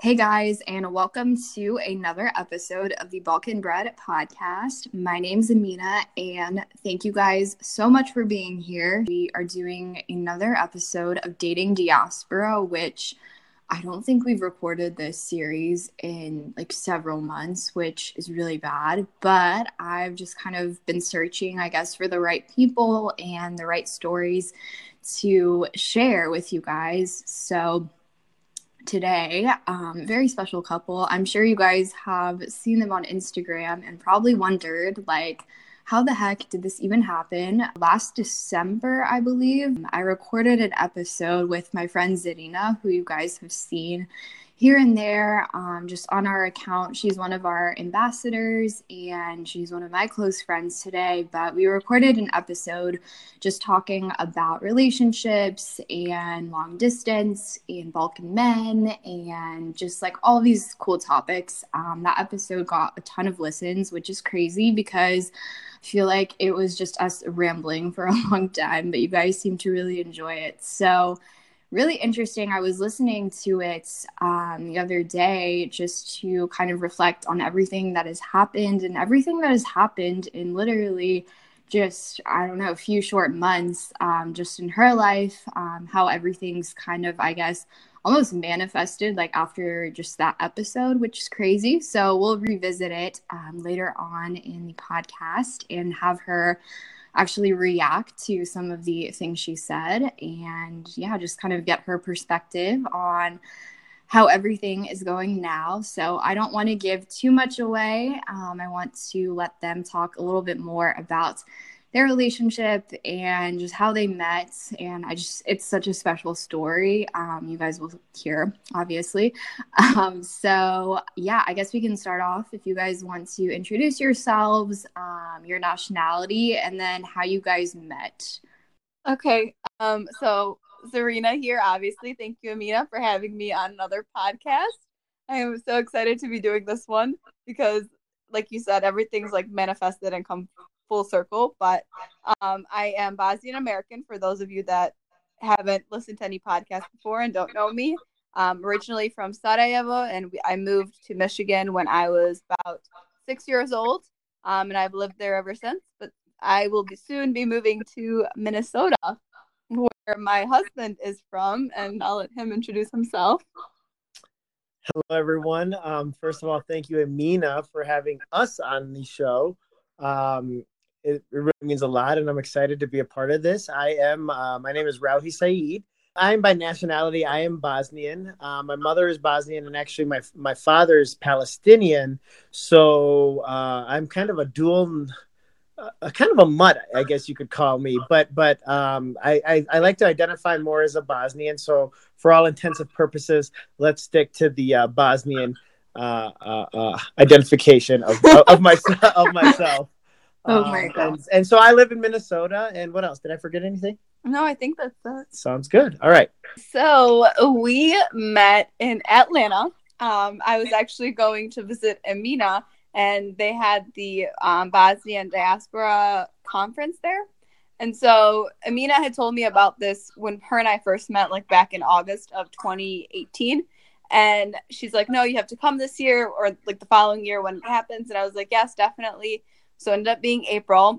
Hey guys, and welcome to another episode of the Balkan Bread Podcast. My name's Amina, and thank you guys so much for being here. We are doing another episode of Dating Diaspora, which I don't think we've recorded this series in like several months, which is really bad, but I've just kind of been searching, I guess, for the right people and the right stories to share with you guys. So today, very special couple. I'm sure you guys have seen them on Instagram and probably wondered, like, how the heck did this even happen? Last December, I believe, I recorded an episode with my friend Zarina, who you guys have seen here and there, just on our account. She's one of our ambassadors, and she's one of my close friends today, but we recorded an episode just talking about relationships and long distance and Balkan men and just like all these cool topics. That episode got a ton of listens, which is crazy because I feel like it was just us rambling for a long time, but you guys seem to really enjoy it. So really interesting. I was listening to it the other day just to kind of reflect on everything that has happened in literally just, I don't know, a few short months just in her life, how everything's kind of, I guess, almost manifested like after just that episode, which is crazy. So we'll revisit it later on in the podcast and have her actually react to some of the things she said and just kind of get her perspective on how everything is going now. So I don't want to give too much away. I want to let them talk a little bit more about their relationship and just how they met. And it's such a special story. You guys will hear, obviously. I guess we can start off if you guys want to introduce yourselves, your nationality, and then how you guys met. Okay. So Zarina here, obviously. Thank you, Amina, for having me on another podcast. I am so excited to be doing this one because, like you said, everything's like manifested and come full circle. But I am Bosnian American, for those of you that haven't listened to any podcasts before and don't know me. Originally from Sarajevo, and I moved to Michigan when I was about 6 years old, and I've lived there ever since. But I will soon be moving to Minnesota, where my husband is from, and I'll let him introduce himself. Hello, everyone. First of all, thank you, Amina, for having us on the show. It really means a lot, and I'm excited to be a part of this. My name is Rauhi Saeed. By nationality, I am Bosnian. My mother is Bosnian, and actually my father is Palestinian. So I'm kind of a dual, kind of a mutt, I guess you could call me. But I like to identify more as a Bosnian. So for all intents and purposes, let's stick to the Bosnian identification of myself. Oh my God. And so I live in Minnesota. And what else? Did I forget anything? No, I think that's that. Sounds good. All right. So we met in Atlanta. I was actually going to visit Amina, and they had the Bosnian diaspora conference there. And so Amina had told me about this when her and I first met, like back in August of 2018. And she's like, no, you have to come this year or like the following year when it happens. And I was like, yes, definitely. So it ended up being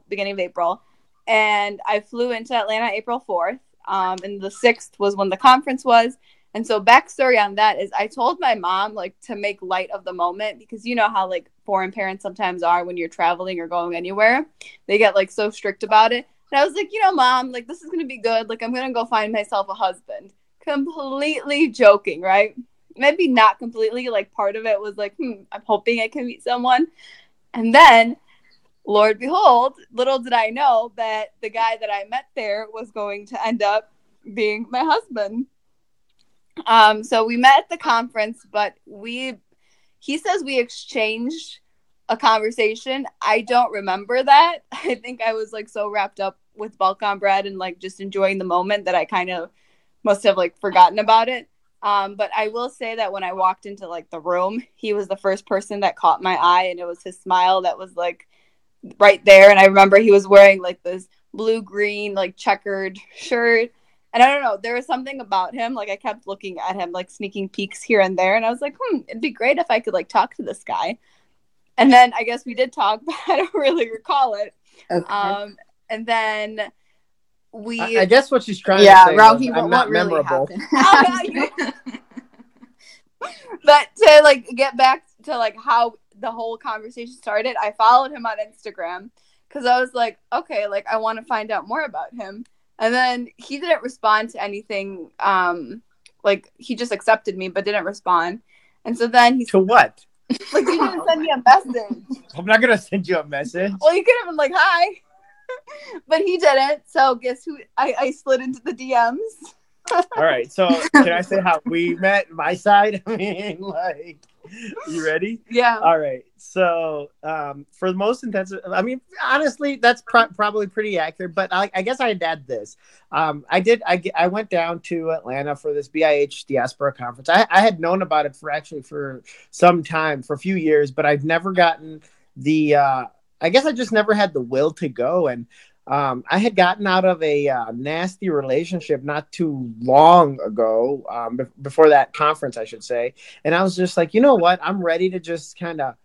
beginning of April. And I flew into Atlanta April 4th. And the 6th was when the conference was. And so backstory on that is I told my mom, like, to make light of the moment, because you know how like foreign parents sometimes are when you're traveling or going anywhere. They get like so strict about it. And I was like, you know, Mom, like, this is going to be good. Like, I'm going to go find myself a husband. Completely joking, right? Maybe not completely. Like, part of it was like, I'm hoping I can meet someone. And then, Lord behold, little did I know that the guy that I met there was going to end up being my husband. So we met at the conference, but he says we exchanged a conversation. I don't remember that. I think I was like so wrapped up with Balkan Bread and like just enjoying the moment that I kind of must have like forgotten about it. But I will say that when I walked into like the room, he was the first person that caught my eye, and it was his smile that was like right there. And I remember he was wearing like this blue green like checkered shirt, and I don't know, there was something about him, like I kept looking at him, like sneaking peeks here and there, and I was like, it'd be great if I could like talk to this guy. And then I guess we did talk, but I don't really recall it. Okay. And then we, I guess what she's trying to say, Rauhi, was, I'm not really memorable. But to like get back to like how the whole conversation started, I followed him on Instagram because I was like, okay, like I want to find out more about him. And then he didn't respond to anything. Like he just accepted me, but didn't respond. And so then he to what? Like, you didn't send me a message. I'm not gonna send you a message. Well, you could have been like, hi. But he didn't, so guess who? I slid into the DMs. All right, so can I say how we met? My side? I mean, like, you ready? Yeah. All right, so for the most intensive, I mean, honestly, that's probably pretty accurate, but I guess I'd add this. I went down to Atlanta for this BIH diaspora conference. I had known about it for some time, for a few years, but I've never gotten the... I guess I just never had the will to go. And I had gotten out of a nasty relationship not too long ago, before that conference, I should say. And I was just like, you know what? I'm ready to just kind of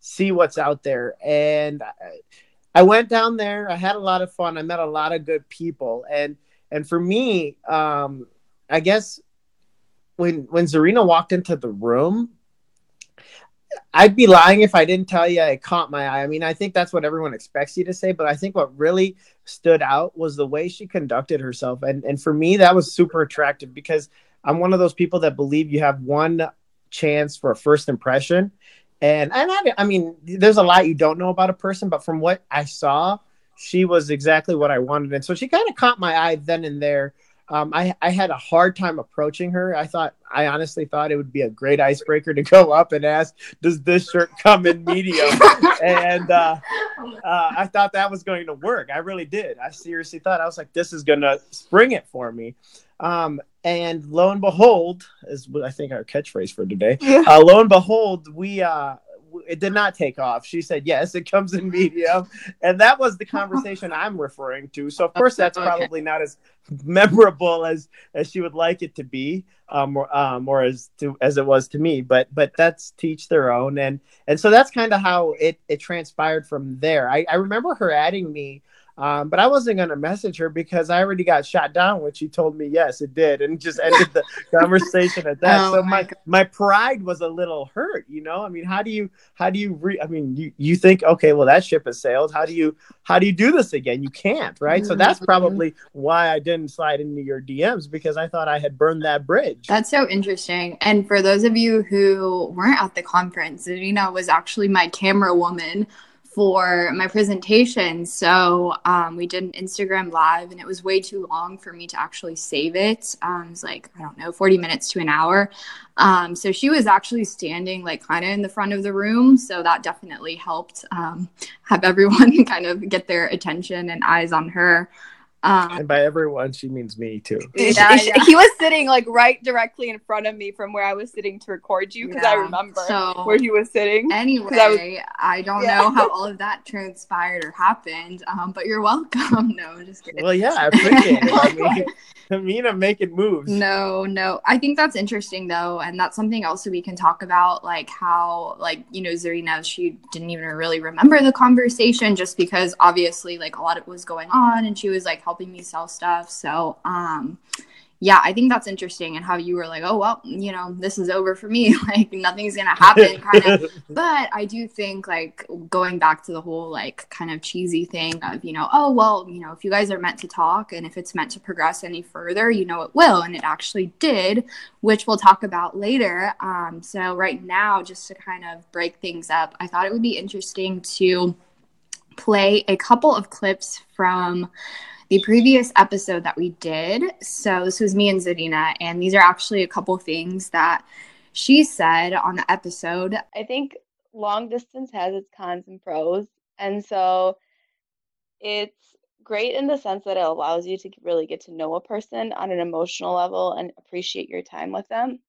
see what's out there. And I went down there. I had a lot of fun. I met a lot of good people. And for me, I guess when Zarina walked into the room, I'd be lying if I didn't tell you it caught my eye. I mean, I think that's what everyone expects you to say, but I think what really stood out was the way she conducted herself. And for me, that was super attractive because I'm one of those people that believe you have one chance for a first impression. And I mean, there's a lot you don't know about a person, but from what I saw, she was exactly what I wanted. And so she kind of caught my eye then and there. I had a hard time approaching her. I honestly thought it would be a great icebreaker to go up and ask, does this shirt come in medium? And I thought that was going to work. I really did. I seriously thought, I was like, this is going to spring it for me. And lo and behold, is I think our catchphrase for today. Lo and behold, it did not take off. She said, yes, it comes in medium. And that was the conversation I'm referring to. So, of course, that's probably not as memorable as she would like it to be, or as it was to me. But that's teach their own. And so that's kind of how it transpired from there. I remember her adding me, but I wasn't going to message her because I already got shot down when she told me, yes, it did. And just ended the conversation at that. So my pride was a little hurt, you know, I mean, you think, okay, well, that ship has sailed. How do you do this again? You can't. Right. Mm-hmm. So that's probably why I didn't slide into your DMs, because I thought I had burned that bridge. That's so interesting. And for those of you who weren't at the conference, Zarina was actually my camera woman for my presentation. So we did an Instagram live, and it was way too long for me to actually save it. It was like, I don't know, 40 minutes to an hour. So she was actually standing like kind of in the front of the room. So that definitely helped have everyone kind of get their attention and eyes on her. And by everyone, she means me too. Yeah. He was sitting like right directly in front of me from where I was sitting to record you, because I remember where he was sitting. Anyway, I don't know how all of that transpired or happened, but you're welcome. No, just kidding. Well, yeah, I appreciate it. Amina making moves. No. I think that's interesting though. And that's something else that we can talk about, like how, like, you know, Zarina, she didn't even really remember the conversation just because obviously like a lot of it was going on and she was like helping me sell stuff. So, yeah, I think that's interesting, and how you were like, oh, well, you know, this is over for me. Like nothing's going to happen kind of. But I do think like going back to the whole like kind of cheesy thing of, you know, oh, well, you know, if you guys are meant to talk and if it's meant to progress any further, you know, it will. And it actually did, which we'll talk about later. So right now, just to kind of break things up, I thought it would be interesting to play a couple of clips from the previous episode that we did. So this was me and Zarina, and these are actually a couple things that she said on the episode. I think long distance has its cons and pros. And so it's great in the sense that it allows you to really get to know a person on an emotional level and appreciate your time with them.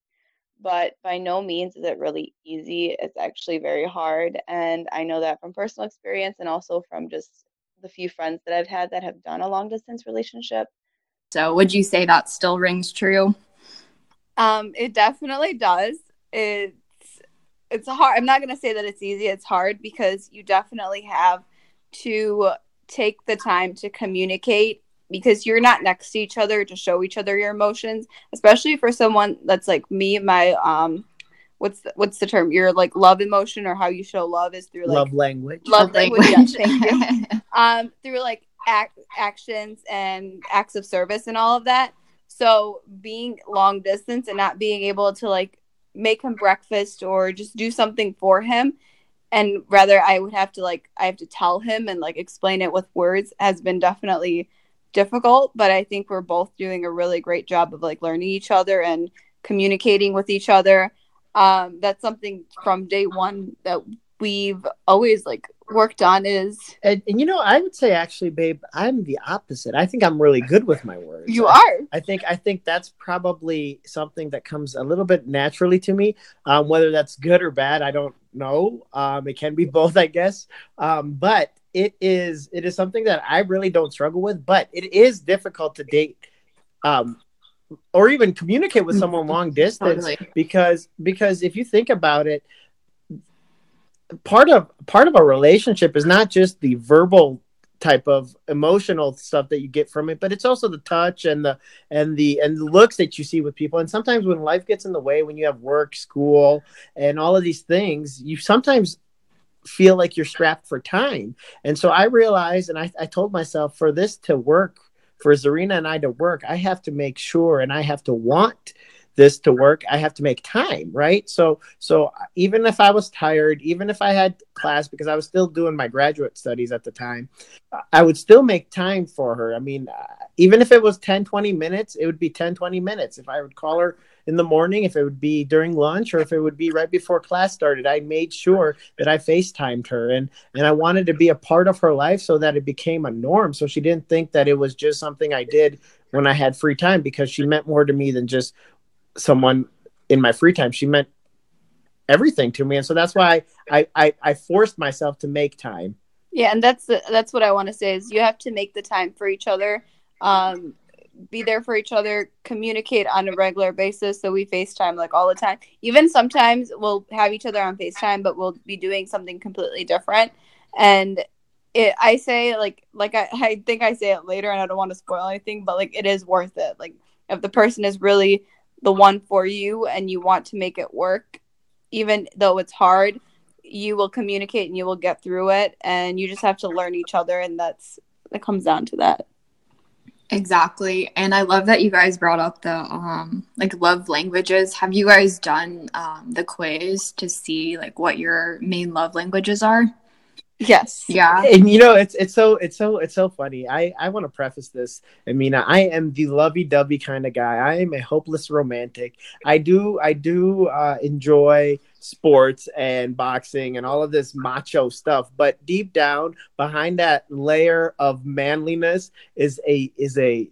But by no means is it really easy. It's actually very hard. And I know that from personal experience and also from just the few friends that I've had that have done a long distance relationship. So would you say that still rings true? It definitely does. It's hard. I'm not going to say that it's easy. It's hard because you definitely have to take the time to communicate, because you're not next to each other to show each other your emotions, especially for someone that's like me. My what's the term? Your like love emotion, or how you show love, is through like love language. Yeah, thank you. Through like actions and acts of service and all of that. So being long distance and not being able to like make him breakfast or just do something for him, and rather I have to tell him and like explain it with words, has been definitely difficult. But I think we're both doing a really great job of like learning each other and communicating with each other. That's something from day one that we've always like worked on is. And you know, I would say actually, babe, I'm the opposite. I think I'm really good with my words. You are. I think that's probably something that comes a little bit naturally to me. Whether that's good or bad, I don't know. It can be both, I guess. But it is something that I really don't struggle with, but it is difficult to date or even communicate with someone long distance. Totally. because if you think about it, part of a relationship is not just the verbal type of emotional stuff that you get from it, but it's also the touch and the looks that you see with people. And sometimes when life gets in the way, when you have work, school, and all of these things, you sometimes feel like you're strapped for time. And so I realized, and I told myself, for this to work, for Zarina and I to work, I have to make sure, and I have to want this to work. I have to make time, right? So even if I was tired, even if I had class, because I was still doing my graduate studies at the time, I would still make time for her. I mean, even if it was 10, 20 minutes, it would be 10, 20 minutes. If I would call her in the morning, if it would be during lunch, or if it would be right before class started, I made sure that I FaceTimed her, and I wanted to be a part of her life so that it became a norm. So she didn't think that it was just something I did when I had free time, because she meant more to me than just someone in my free time. She meant everything to me. And so that's why I forced myself to make time. Yeah. And that's what I want to say is you have to make the time for each other. Be there for each other, communicate on a regular basis. So we FaceTime like all the time. Even sometimes we'll have each other on FaceTime, but we'll be doing something completely different. And I say I think I say it later, and I don't want to spoil anything, but like, it is worth it. Like if the person is really the one for you and you want to make it work, even though it's hard, you will communicate and you will get through it, and you just have to learn each other. And that comes down to that. Exactly. And I love that you guys brought up the love languages. Have you guys done the quiz to see like what your main love languages are? Yes. Yeah. And you know, it's so funny. I want to preface this, Amina. I am the lovey-dovey kind of guy. I am a hopeless romantic. I do enjoy sports and boxing and all of this macho stuff, but deep down behind that layer of manliness is a it's a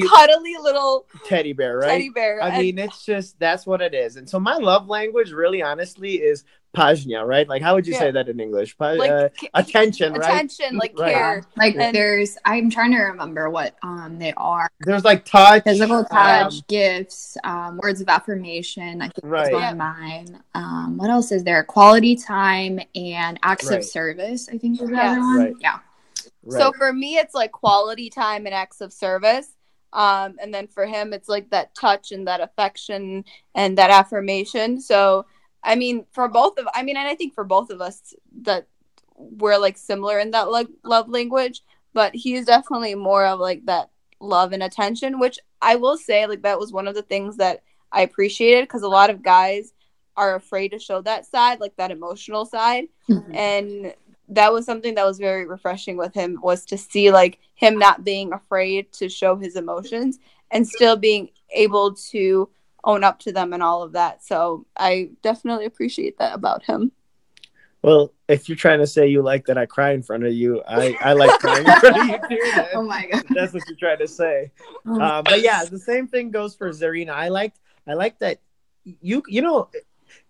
cuddly little teddy bear, right? Teddy bear. I mean, it's just, that's what it is. And so my love language really honestly is Pajna, right? Like, how would you say that in English? Attention, right? Attention, like right. Care. Like there's, I'm trying to remember what they are. There's like touch. Physical touch, gifts, words of affirmation. I think that's one of mine. What else is there? Quality time and acts of service, I think is the other one. Right. Yeah. Right. So for me, it's like quality time and acts of service. And then for him, it's like that touch and that affection and that affirmation. So I mean, and I think for both of us that we're like similar in that love language, but he's definitely more of like that love and attention, which I will say like that was one of the things that I appreciated, because a lot of guys are afraid to show that side, like that emotional side. Mm-hmm. And that was something that was very refreshing with him, was to see like him not being afraid to show his emotions and still being able to own up to them and all of that. So I definitely appreciate that about him. Well, if you're trying to say you like that I cry in front of you, I like crying in front of you too. Oh my God. That's what you're trying to say. But yeah, the same thing goes for Zarina. I like that you know,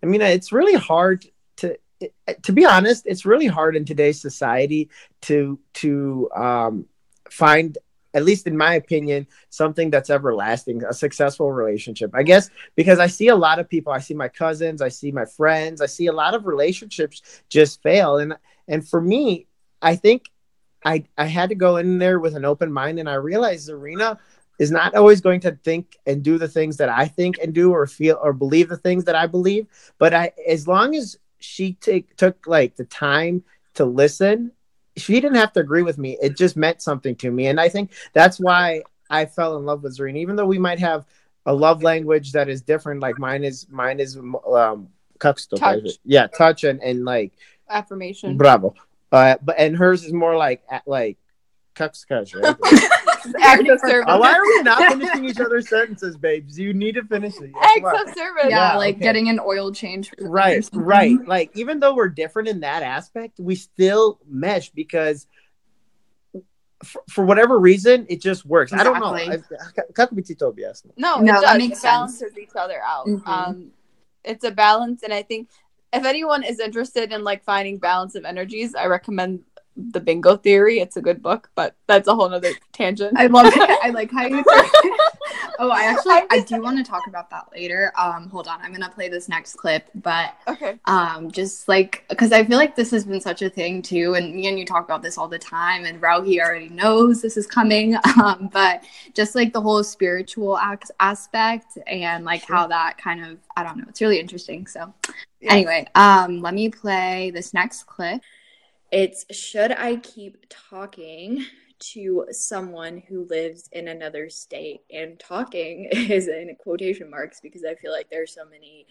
I mean, it's really hard to be honest, it's really hard in today's society to find, at least in my opinion, something that's everlasting, a successful relationship. I guess because I see a lot of people, I see my cousins, I see my friends, I see a lot of relationships just fail. And for me, I think I had to go in there with an open mind, and I realized Zarina is not always going to think and do the things that I think and do, or feel or believe the things that I believe. But as long as she took like the time to listen, she didn't have to agree with me. It just meant something to me. And I think that's why I fell in love with Zarina, even though we might have a love language that is different. Like mine is touch. Yeah. Touch and like affirmation. Bravo. But hers is more like right? Acts of service. Why are we not finishing each other's sentences, babes? You need to finish it. Acts of service. Yeah, like okay. Getting an oil change. Right. Like, even though we're different in that aspect, we still mesh because for whatever reason, it just works. Exactly. I don't know. No, that makes sense. It balances each other out. Mm-hmm. It's a balance. And I think if anyone is interested in like finding balance of energies, I recommend The Bingo Theory. It's a good book, but that's a whole nother tangent. I love it. I like how you I do want to talk about that later. Hold on, I'm gonna play this next clip, but okay. Just like, because I feel like this has been such a thing too, and me and you talk about this all the time, and Rauhi already knows this is coming. But just like the whole spiritual aspect and like how that kind of, I don't know, it's really interesting. So yeah. Anyway, let me play this next clip. It's, should I keep talking to someone who lives in another state? And talking is in quotation marks because I feel like there's so many,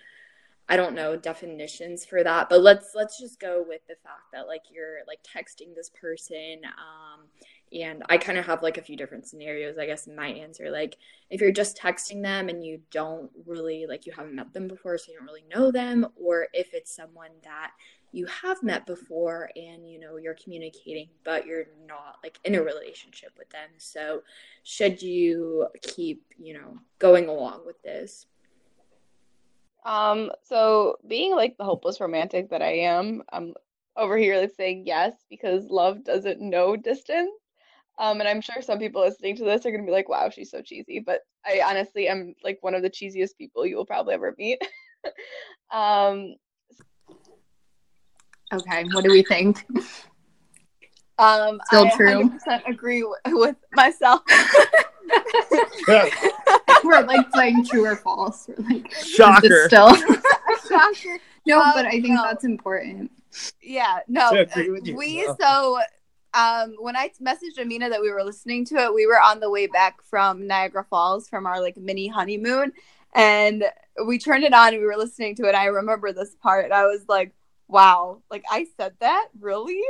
I don't know, definitions for that. But let's just go with the fact that like you're like texting this person. And I kind of have like a few different scenarios, I guess, in my answer. Like if you're just texting them and you don't really, like you haven't met them before, so you don't really know them. Or if it's someone that you have met before and, you know, you're communicating, but you're not like in a relationship with them. So should you keep, you know, going along with this? So being like the hopeless romantic that I am, I'm over here like saying yes, because love doesn't know distance. And I'm sure some people listening to this are going to be like, wow, she's so cheesy. But I honestly am like one of the cheesiest people you will probably ever meet. Okay, what do we think? Still true. I 100% agree with myself. Yeah. We're like playing true or false. We're like, shocker. Still. Shocker. No, but I think that's important. Yeah, no. When I messaged Amina that we were listening to it, we were on the way back from Niagara Falls from our like mini honeymoon, and we turned it on and we were listening to it. I remember this part. And I was like, wow, like I said that, really?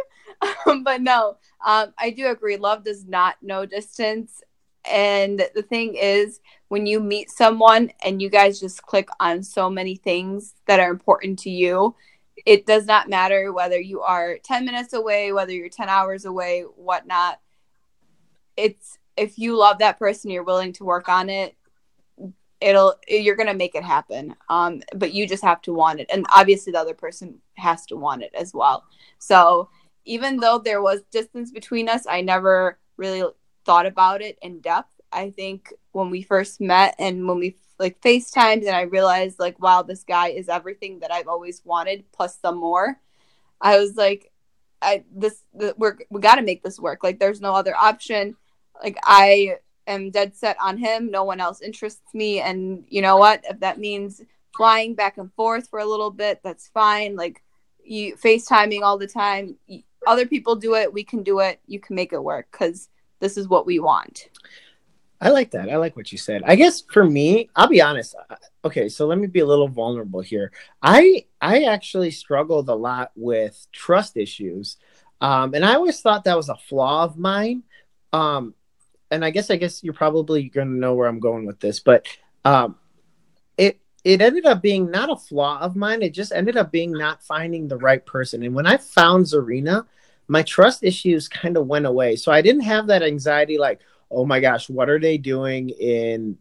But no, I do agree. Love does not know distance. And the thing is, when you meet someone and you guys just click on so many things that are important to you, it does not matter whether you are 10 minutes away, whether you're 10 hours away, whatnot. It's, if you love that person, you're willing to work on it, you're going to make it happen. But you just have to want it. And obviously the other person has to want it as well. So even though there was distance between us, I never really thought about it in depth. I think when we first met and when we like FaceTimed and I realized like, wow, this guy is everything that I've always wanted plus some more. I was like, we got to make this work. Like there's no other option. Like I'm dead set on him. No one else interests me. And you know what? If that means flying back and forth for a little bit, that's fine. Like you FaceTiming all the time. Other people do it. We can do it. You can make it work because this is what we want. I like that. I like what you said. I guess for me, I'll be honest. Okay, so let me be a little vulnerable here. I actually struggled a lot with trust issues. And I always thought that was a flaw of mine. And I guess you're probably going to know where I'm going with this, but it ended up being not a flaw of mine. It just ended up being not finding the right person. And when I found Zarina, my trust issues kind of went away. So I didn't have that anxiety like, oh my gosh, what are they doing in,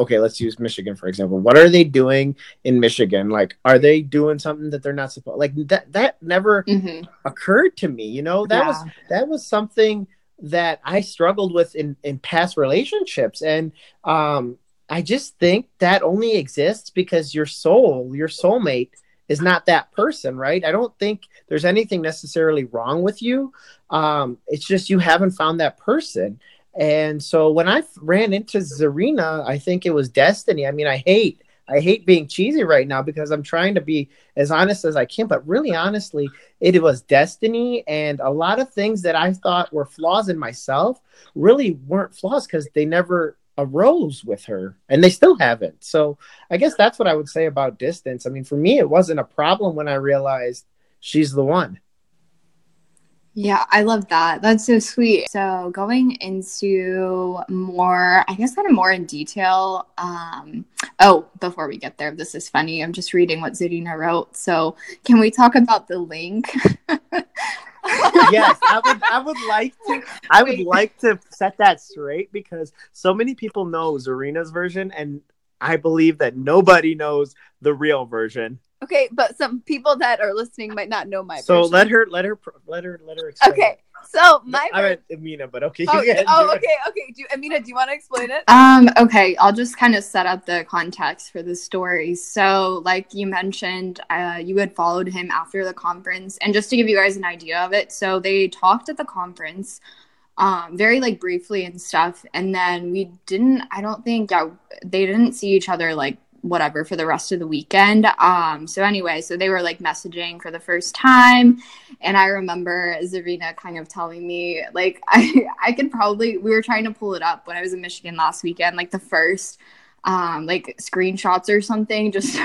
okay, let's use Michigan, for example. What are they doing in Michigan? Like, are they doing something that they're not supposed, like that never occurred to me. You know, that was something that I struggled with in past relationships. And, I just think that only exists because your soulmate is not that person, right? I don't think there's anything necessarily wrong with you. It's just you haven't found that person. And so when I ran into Zarina, I think it was destiny. I mean, I hate being cheesy right now because I'm trying to be as honest as I can, but really honestly, it was destiny. And a lot of things that I thought were flaws in myself really weren't flaws because they never arose with her, and they still haven't. So I guess that's what I would say about distance. I mean, for me, it wasn't a problem when I realized she's the one. Yeah, I love that. That's so sweet. So going into more, I guess kind of more in detail. Before we get there, this is funny. I'm just reading what Zarina wrote. So can we talk about the link? Yes, I would like to set that straight because so many people know Zarina's version, and I believe that nobody knows the real version. Okay, but some people that are listening might not know my version. So let her explain. Okay. So my Amina, but okay. Okay. Amina, do you want to explain it? Okay, I'll just kind of set up the context for the story. So like you mentioned, you had followed him after the conference, and just to give you guys an idea of it, so they talked at the conference, very like briefly and stuff, and then they didn't see each other like whatever for the rest of the weekend. So they were like messaging for the first time, and I remember Zarina kind of telling me like we were trying to pull it up when I was in Michigan last weekend, like the first like screenshots or something, just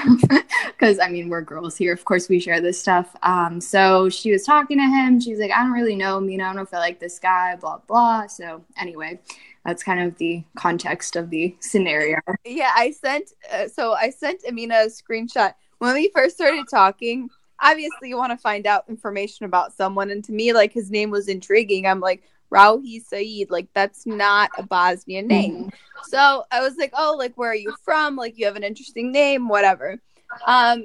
because I mean we're girls here, of course we share this stuff. So she was talking to him, she's like, I don't really know, Mina, I don't know if I like this guy, blah blah. So anyway, that's kind of the context of the scenario. Yeah, I sent Amina a screenshot. When we first started talking, obviously you want to find out information about someone. And to me, like, his name was intriguing. I'm like, Rauhi Saeed, like, that's not a Bosnian name. So I was like, oh, like, where are you from? Like, you have an interesting name, whatever. I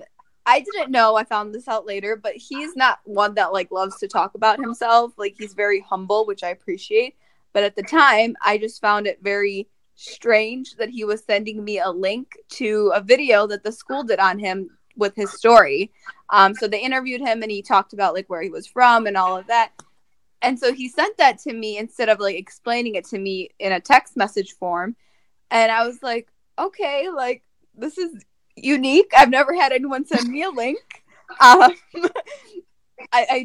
didn't know, I found this out later, but he's not one that, like, loves to talk about himself. Like, he's very humble, which I appreciate. But at the time, I just found it very strange that he was sending me a link to a video that the school did on him with his story. So they interviewed him, and he talked about, like, where he was from and all of that. And so he sent that to me instead of, like, explaining it to me in a text message form. And I was like, okay, like, this is unique. I've never had anyone send me a link. I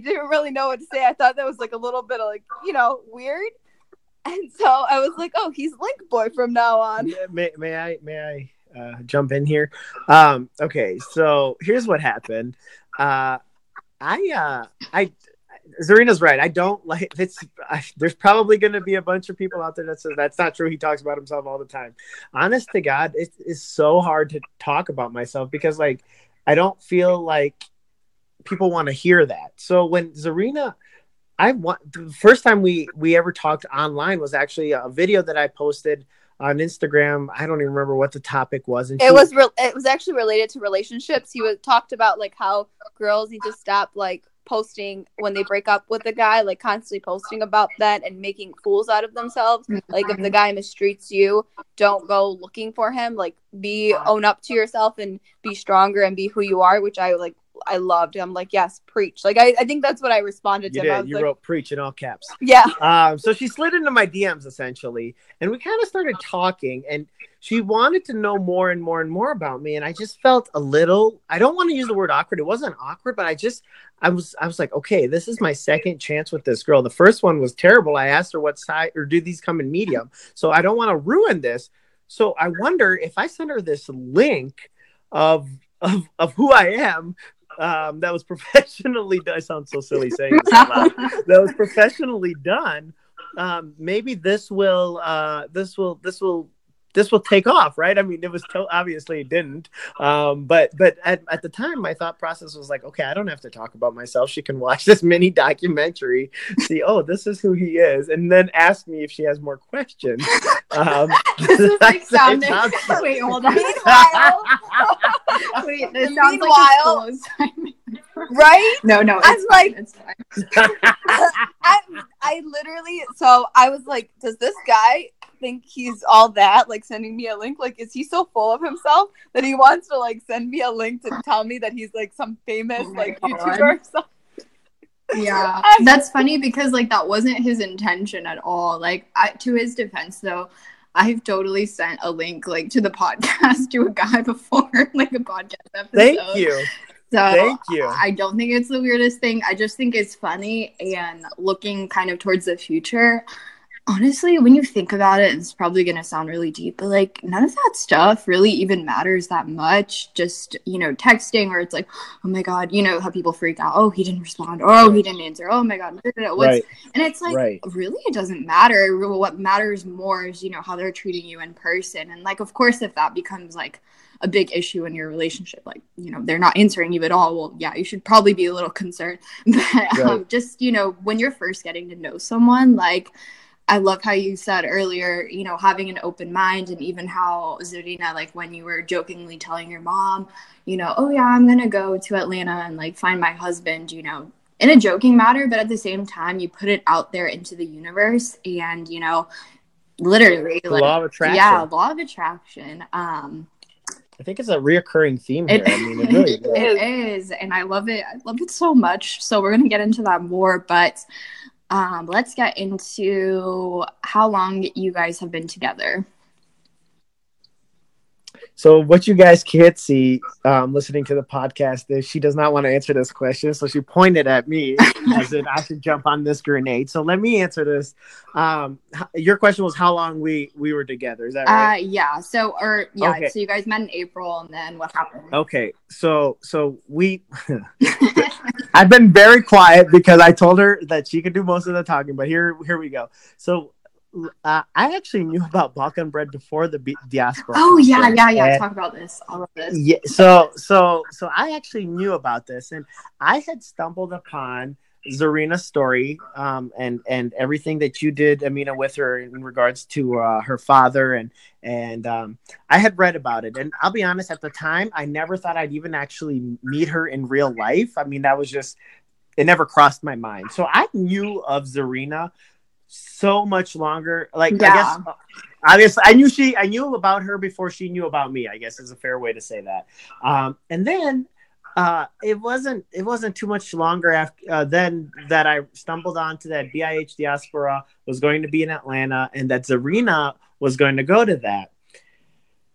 didn't really know what to say. I thought that was, like, a little bit of, like, you know, weird. And so I was like, "Oh, he's Link Boy from now on." May I jump in here? Okay, so here's what happened. Zarina's right. I don't like it's. There's probably going to be a bunch of people out there that says that's not true. He talks about himself all the time. Honest to God, it is so hard to talk about myself because like I don't feel like people want to hear that. So when Zarina. The first time we ever talked online was actually a video that I posted on Instagram. I don't even remember what the topic was. And it was actually related to relationships. He talked about like how girls need to stop like posting when they break up with a guy, like constantly posting about that and making fools out of themselves. Like if the guy mistreats you, don't go looking for him. Like own up to yourself and be stronger and be who you are, which I loved. I'm like, yes, preach. Like, I think that's what I responded to. Yeah, you like, wrote preach in all caps. Yeah. So she slid into my DMs essentially, and we kind of started talking, and she wanted to know more and more and more about me. And I just felt a little, I don't want to use the word awkward. It wasn't awkward, but I was like, okay, this is my second chance with this girl. The first one was terrible. I asked her what size or do these come in medium? So I don't want to ruin this. So I wonder if I send her this link of who I am, that was professionally done. I sound so silly saying this out loud. That was professionally done. Maybe this will this will take off, right? I mean, it was obviously it didn't. But at the time, my thought process was like, okay, I don't have to talk about myself. She can watch this mini documentary, see, oh, this is who he is, and then ask me if she has more questions. This is like sounding. Wait, hold on. Meanwhile, wait, this sounds like a right? No. I was like, it's fine. I literally, so I was like, does this guy think he's all that, like sending me a link? Like, is he so full of himself that he wants to like send me a link to tell me that he's like some famous like YouTuber or something? Yeah, that's funny because like that wasn't his intention at all. Like, to his defense though, I've totally sent a link like to the podcast to a guy before, like a podcast episode. Thank you. So thank you. I don't think it's the weirdest thing. I just think it's funny, and looking kind of towards the future, honestly, when you think about it, it's probably going to sound really deep, but like none of that stuff really even matters that much. Just, you know, texting, or it's like, oh my God, you know how people freak out. Oh, he didn't respond. Or, oh, he didn't answer. Oh my God. Right. And it's like, Really, it doesn't matter. What matters more is, you know, how they're treating you in person. And like, of course, if that becomes like a big issue in your relationship, like, you know, they're not answering you at all, well, yeah, you should probably be a little concerned. But just, you know, when you're first getting to know someone, like, I love how you said earlier, you know, having an open mind, and even how Zarina, like when you were jokingly telling your mom, you know, oh yeah, I'm going to go to Atlanta and like find my husband, you know, in a joking matter, but at the same time, you put it out there into the universe, and, you know, literally like, law of attraction. Yeah, law of attraction. I think it's a reoccurring theme here. I mean, it really is. And I love it. I love it so much. So we're going to get into that more, but let's get into how long you guys have been together. So what you guys can't see listening to the podcast is she does not want to answer this question. So she pointed at me as if I should jump on this grenade. So let me answer this. Your question was how long we were together. Is that right? Yeah. So So you guys met in April, and then what happened? Okay. So we I've been very quiet because I told her that she could do most of the talking, but here we go. So I actually knew about Balkan Bread before the diaspora. Oh yeah, yeah, yeah. Talk about this. All of this. Yeah. So I actually knew about this, and I had stumbled upon Zarina's story, and everything that you did, Amina, with her in regards to her father, and I had read about it. And I'll be honest, at the time, I never thought I'd even actually meet her in real life. I mean, that was just, it never crossed my mind. So I knew of Zarina so much longer. Like, yeah. I guess I knew about her before she knew about me, I guess is a fair way to say that. And then it wasn't too much longer after then that I stumbled onto that BIH diaspora was going to be in Atlanta, and that Zarina was going to go to that.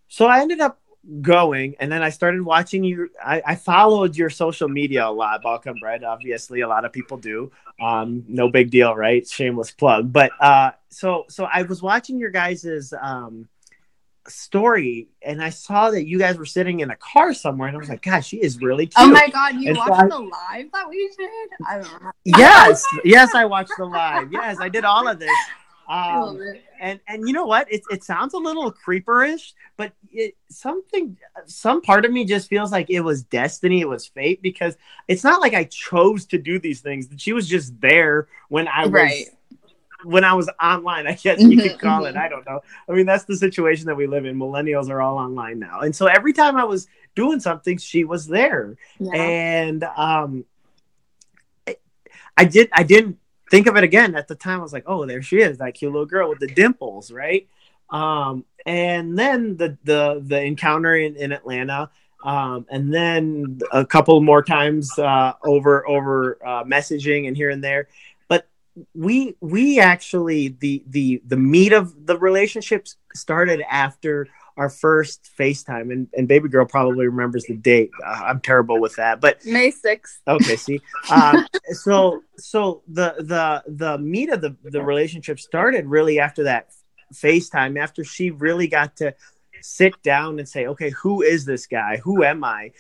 So I ended up going, and then I started watching you. I followed your social media a lot, Balkan Bread. Obviously, a lot of people do. No big deal, right? Shameless plug. But so I was watching your guys's story, and I saw that you guys were sitting in a car somewhere, and I was like, "Gosh, she is really cute." Oh my God, you watched the live that we did? I don't know. Yes, I watched the live. Yes, I did all of this. I love it. And you know what? It sounds a little creeperish, but some part of me just feels like it was destiny, it was fate, because it's not like I chose to do these things. She was just there when I was. Right. When I was online, I guess you could call it. I don't know. I mean, that's the situation that we live in. Millennials are all online now. And so every time I was doing something, she was there. Yeah. And I didn't think of it again. At the time, I was like, oh, there she is, that cute little girl with the dimples, right? And then the encounter in Atlanta, and then a couple more times over messaging and here and there. We actually the meat of the relationships started after our first FaceTime, and baby girl probably remembers the date. I'm terrible with that, but May 6th. Okay, see, so the meat of the relationship started really after that FaceTime, after she really got to sit down and say, okay, who is this guy? Who am I?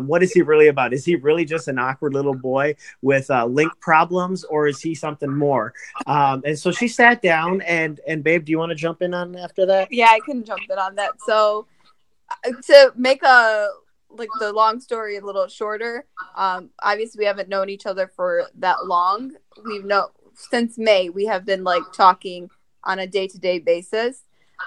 What is he really about? Is he really just an awkward little boy with link problems, or is he something more? And so she sat down, and babe, do you want to jump in on after that? Yeah, I can jump in on that. So to make the long story a little shorter, obviously we haven't known each other for that long. We've known since May. We have been talking on a day-to-day basis.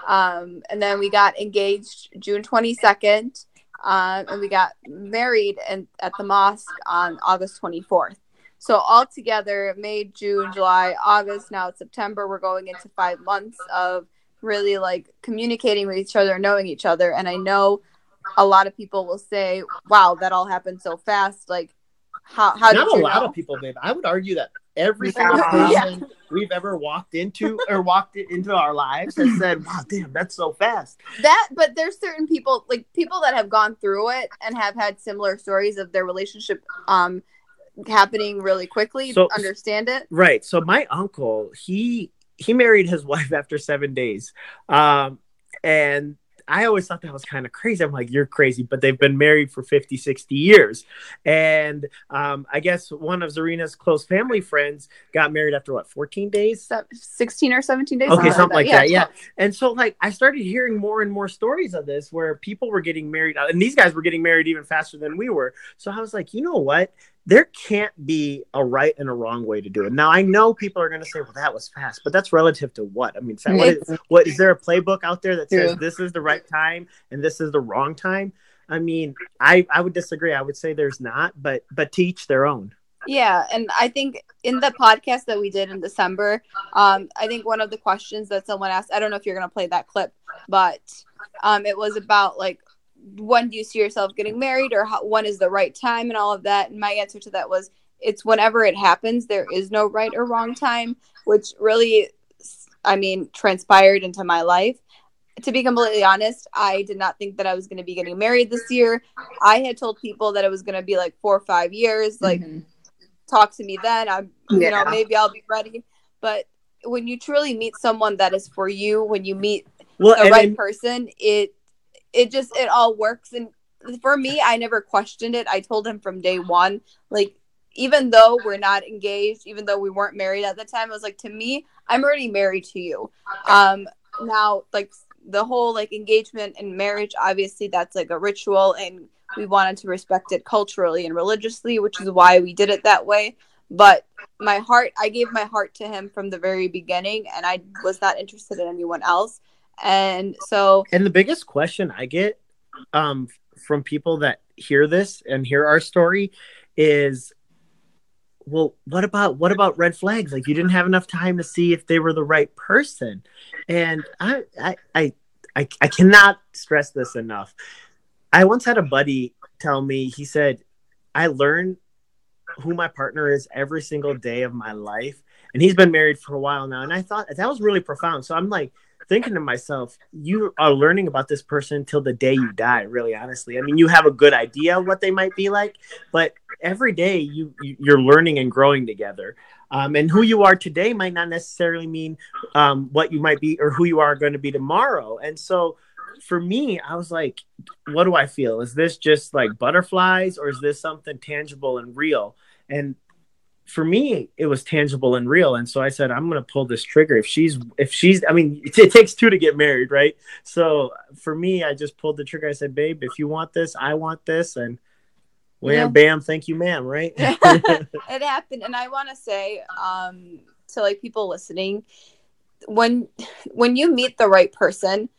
And then we got engaged June 22nd, and we got married at the mosque on August 24th. So all together, May, June, July, August, now it's September, we're going into 5 months of really communicating with each other, knowing each other. And I know a lot of people will say, wow, that all happened so fast. How did you know? Not a lot of people, babe. I would argue that every single person we've ever walked into our lives has said, wow, damn, that's so fast. But there's certain people, people that have gone through it and have had similar stories of their relationship happening really quickly to understand it. Right. So my uncle, he married his wife after 7 days. And I always thought that was kind of crazy. I'm like, you're crazy, but they've been married for 50, 60 years. And I guess one of Zarina's close family friends got married after 14 days? 16 or 17 days. Okay, something like that. Yeah. And so I started hearing more and more stories of this where people were getting married, and these guys were getting married even faster than we were. So I was like, you know what? There can't be a right and a wrong way to do it. Now, I know people are going to say, well, that was fast, but that's relative to what? I mean, is there a playbook out there that says this is the right time and this is the wrong time? I mean, I would disagree. I would say there's not, but to each their own. Yeah. And I think in the podcast that we did in December, I think one of the questions that someone asked, I don't know if you're going to play that clip, but it was about when do you see yourself getting married, or when is the right time and all of that? And my answer to that was, it's whenever it happens. There is no right or wrong time, which really, I mean, transpired into my life. To be completely honest, I did not think that I was going to be getting married this year. I had told people that it was going to be 4 or 5 years, talk to me then. Maybe I'll be ready. But when you truly meet someone that is for you, when you meet the right person, it all works. And for me, I never questioned it. I told him from day one, even though we're not engaged, even though we weren't married at the time, I was to me, I'm already married to you. Now, the whole engagement and marriage, obviously that's a ritual, and we wanted to respect it culturally and religiously, which is why we did it that way. But my heart, I gave my heart to him from the very beginning, and I was not interested in anyone else. And the biggest question I get from people that hear this and hear our story is, well, what about red flags? You didn't have enough time to see if they were the right person. And I cannot stress this enough. I once had a buddy tell me, he said, I learn who my partner is every single day of my life. And he's been married for a while now. And I thought that was really profound. So I'm thinking to myself, you are learning about this person till the day you die, really, honestly. I mean, you have a good idea of what they might be like, but every day you're learning and growing together. And who you are today might not necessarily mean what you might be or who you are going to be tomorrow. And so for me, I was like, what do I feel? Is this just butterflies, or is this something tangible and real? And for me, it was tangible and real. And so I said, I'm going to pull this trigger. It takes two to get married, right? So for me, I just pulled the trigger. I said, babe, if you want this, I want this. And wham, bam, thank you, ma'am, right? It happened. And I want to say to people listening, when you meet the right person,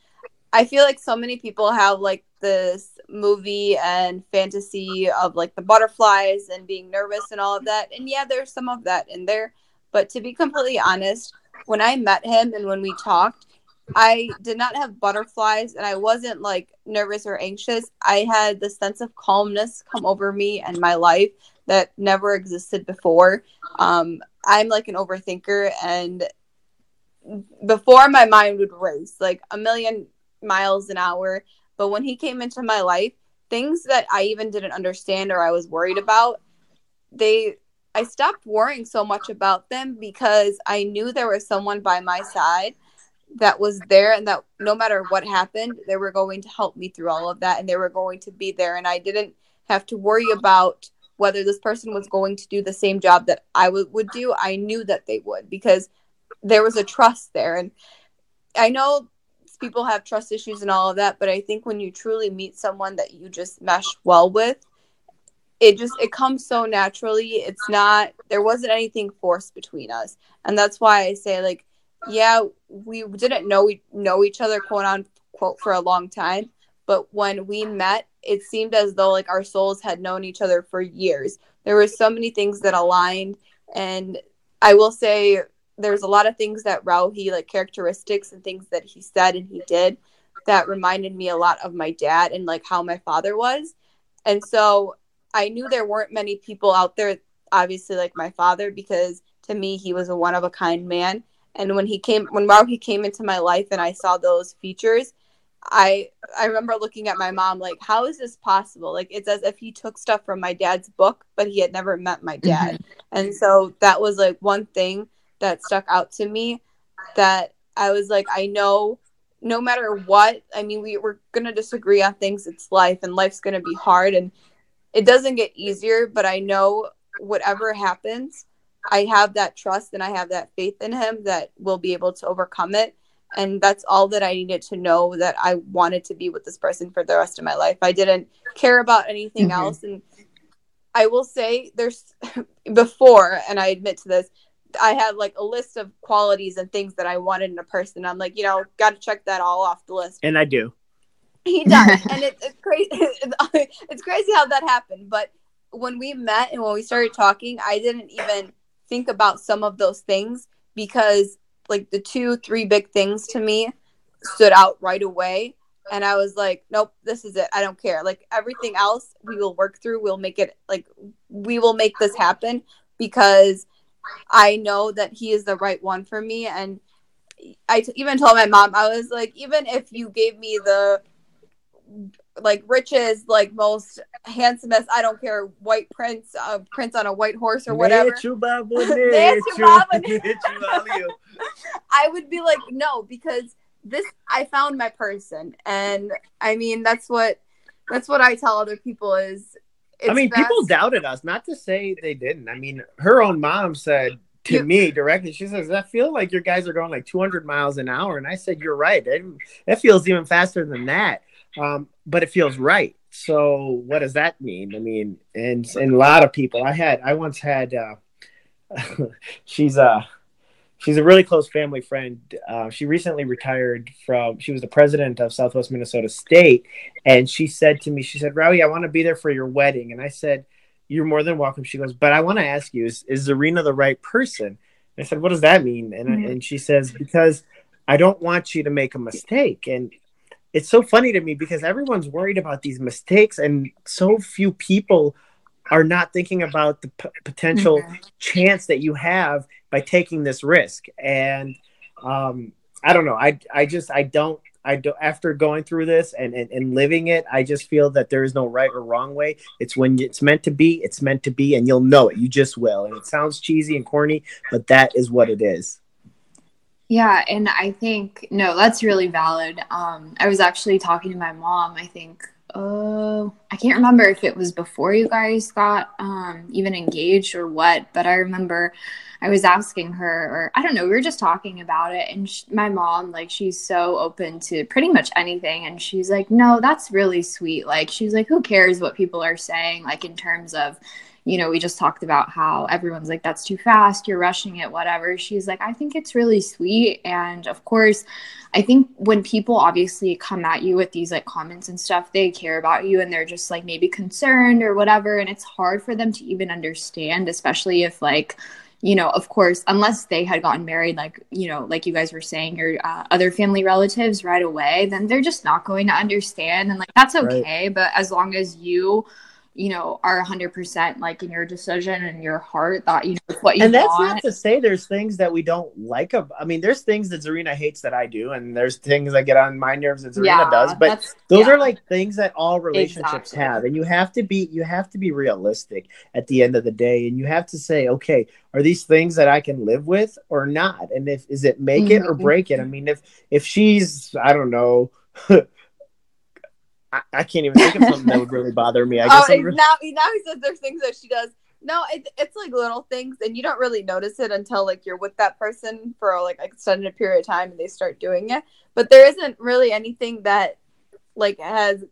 I feel so many people have this movie and fantasy of the butterflies and being nervous and all of that. And yeah, there's some of that in there. But to be completely honest, when I met him and when we talked, I did not have butterflies, and I wasn't nervous or anxious. I had the sense of calmness come over me and my life that never existed before. I'm an overthinker, and before my mind would race a million miles an hour. But when he came into my life, things that I even didn't understand or I was worried about, I stopped worrying so much about them because I knew there was someone by my side that was there, and that no matter what happened, they were going to help me through all of that, and they were going to be there, and I didn't have to worry about whether this person was going to do the same job that I would do. I knew that they would, because there was a trust there. And I know people have trust issues and all of that, but I think when you truly meet someone that you just mesh well with, it comes so naturally. It's not, there wasn't anything forced between us. And that's why I say, like, yeah, we didn't know each other, quote unquote, for a long time. But when we met, it seemed as though, like, our souls had known each other for years. There were so many things that aligned. And I will say there's a lot of things that Rauhi, like, characteristics and things that he said and he did, that reminded me a lot of my dad and, like, how my father was. And so I knew there weren't many people out there, obviously, like my father, because to me, he was a one-of-a-kind man. And when Rauhi came into my life and I saw those features, I remember looking at my mom like, how is this possible? Like, it's as if he took stuff from my dad's book, but he had never met my dad. Mm-hmm. And so that was, like, one thing that stuck out to me, that I was like, I know no matter what, I mean, we're going to disagree on things. It's life, and life's going to be hard, and it doesn't get easier, but I know whatever happens, I have that trust and I have that faith in him that we'll be able to overcome it. And that's all that I needed to know, that I wanted to be with this person for the rest of my life. I didn't care about anything mm-hmm. else. And I will say there's before, and I admit to this, I had, like, a list of qualities and things that I wanted in a person. I'm like, got to check that all off the list. And I do. He does. And it's crazy. It's crazy how that happened. But when we met and when we started talking, I didn't even think about some of those things, because, like, the 2-3 big things to me stood out right away. And I was like, nope, this is it. I don't care. Like, everything else we will work through. We'll make it, like, we will make this happen, because I know that he is the right one for me. And I even told my mom, I was like, even if you gave me the, like, richest, like, most handsomest, I don't care, white prince, prince on a white horse or whatever, I would be like, no, because I found my person. And I mean, that's what I tell other people is, I mean, best. People doubted us, not to say they didn't. I mean, her own mom said to me directly, she says, I feel like your guys are going like 200 miles an hour. And I said, you're right. It feels even faster than that. But it feels right. So what does that mean? I mean, and a lot of people I once had, she's a really close family friend. She recently retired she was the president of Southwest Minnesota State. And she said to me, she said, Rauhi, I want to be there for your wedding. And I said, you're more than welcome. She goes, but I want to ask you, is Zarina the right person? And I said, what does that mean? And mm-hmm. and she says, because I don't want you to make a mistake. And it's so funny to me, because everyone's worried about these mistakes, and so few people are not thinking about the potential mm-hmm. chance that you have by taking this risk. And I don't know. I don't, after going through this and living it, I just feel that there is no right or wrong way. It's when it's meant to be, and you'll know it. You just will. And it sounds cheesy and corny, but that is what it is. Yeah. And I think, no, that's really valid. I was actually talking to my mom, I think, I can't remember if it was before you guys got even engaged or what, but I remember I was asking her, or I don't know, we were just talking about it. And my mom, like, she's so open to pretty much anything. And she's like, no, that's really sweet. Like, she's like, who cares what people are saying? Like, in terms of, we just talked about how everyone's like, that's too fast, you're rushing it, whatever. She's like, I think it's really sweet. And of course, I think when people obviously come at you with these like comments and stuff, they care about you and they're just like maybe concerned or whatever. And it's hard for them to even understand, especially if like, of course, unless they had gotten married, like, like you guys were saying, your other family relatives right away, then they're just not going to understand. And like, that's okay. Right. But as long as you you know, are 100% like in your decision and your heart that, you know, it's what you want. And that's not to say there's things that we don't like. I mean, there's things that Zarina hates that I do, and there's things that get on my nerves that Zarina does, but those are like things that all relationships have. And you have to be realistic at the end of the day. And you have to say, okay, are these things that I can live with or not? And if, is it make it or break it? I mean, if she's, I don't know, I can't even think of something that would really bother me. I guess now he says there's things that she does. No, it's like little things, and you don't really notice it until like you're with that person for like an extended period of time, and they start doing it. But there isn't really anything that like has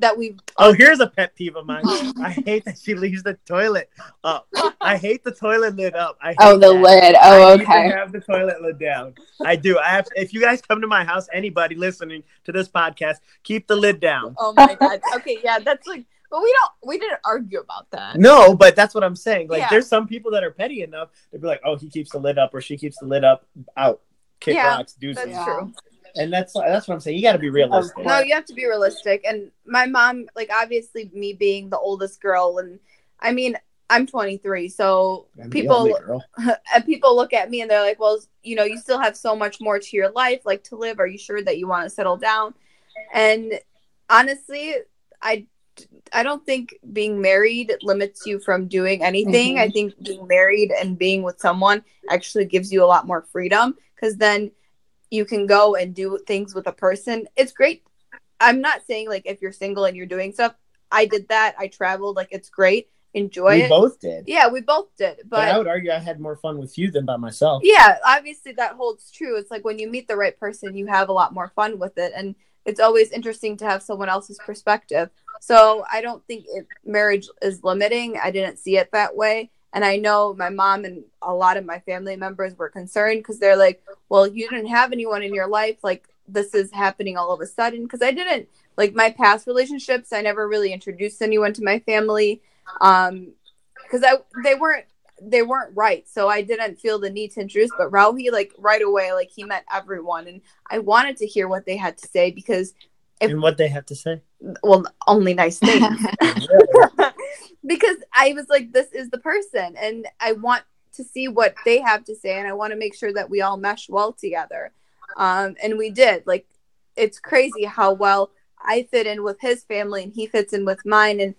that we've. Oh, here's a pet peeve of mine. I hate that she leaves the toilet up. I hate the toilet lid up. Lid. Oh, okay. I have the toilet lid down. I do. I have. If you guys come to my house, anybody listening to this podcast, keep the lid down. Oh my God. Okay, yeah, that's like. But we didn't argue about that. No, but that's what I'm saying. Like, there's some people that are petty enough to be like, oh, he keeps the lid up, or she keeps the lid up. Out. Kick rocks. Doozies. That's true. And that's what I'm saying. You got to be realistic. No, you have to be realistic. And my mom, like, obviously me being the oldest girl, and I mean, I'm 23, so people look at me and they're like, well, you know, you still have so much more to your life, like, to live. Are you sure that you want to settle down? And honestly, I don't think being married limits you from doing anything. Mm-hmm. I think being married and being with someone actually gives you a lot more freedom, because then you can go and do things with a person. It's great. I'm not saying like if you're single and you're doing stuff. I did that. I traveled. Like, it's great. Enjoy it. We both did. Yeah, we both did. But I would argue I had more fun with you than by myself. Yeah, obviously that holds true. It's like when you meet the right person, you have a lot more fun with it. And it's always interesting to have someone else's perspective. So I don't think marriage is limiting. I didn't see it that way. And I know my mom and a lot of my family members were concerned, because they're like, well, you didn't have anyone in your life. Like, this is happening all of a sudden. Because I didn't, like, my past relationships, I never really introduced anyone to my family, because they weren't right. So I didn't feel the need to introduce. But Rauhi, like, right away, like, he met everyone. And I wanted to hear what they had to say, because. And what they have to say? Well, only nice things. Because I was like, this is the person, and I want to see what they have to say, and I want to make sure that we all mesh well together. And we did. Like, it's crazy how well I fit in with his family and he fits in with mine. And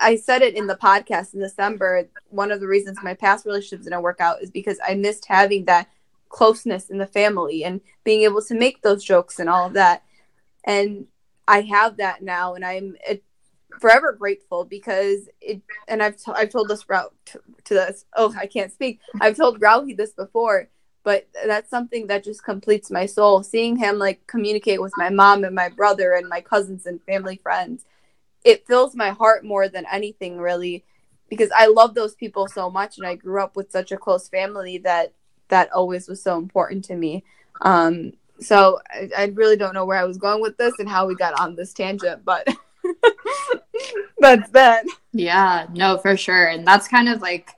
I said it in the podcast in December. One of the reasons my past relationships didn't work out is because I missed having that closeness in the family and being able to make those jokes and all of that. And I have that now, and I'm forever grateful, because it. And I've told this to this. Oh, I can't speak. I've told Rauhi this before, but that's something that just completes my soul. Seeing him like communicate with my mom and my brother and my cousins and family friends, it fills my heart more than anything, really, because I love those people so much, and I grew up with such a close family that always was so important to me. So I really don't know where I was going with this and how we got on this tangent, but that's that. Yeah, no, for sure. And that's kind of like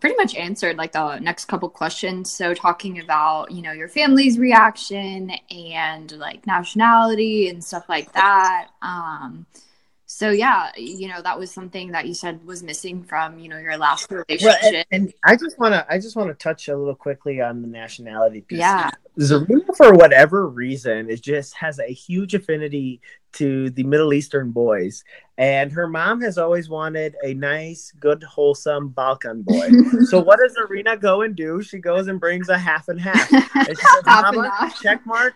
pretty much answered like the next couple questions. So talking about, you know, your family's reaction and like nationality and stuff like that. So, yeah, you know, that was something that you said was missing from, you know, your last relationship. Well, and I just want to touch a little quickly on the nationality piece. Yeah. Zarina, for whatever reason, it just has a huge affinity to the Middle Eastern boys. And her mom has always wanted a nice, good, wholesome Balkan boy. So what does Zarina go and do? She goes and brings a half and half. And she says, Mama, check mark.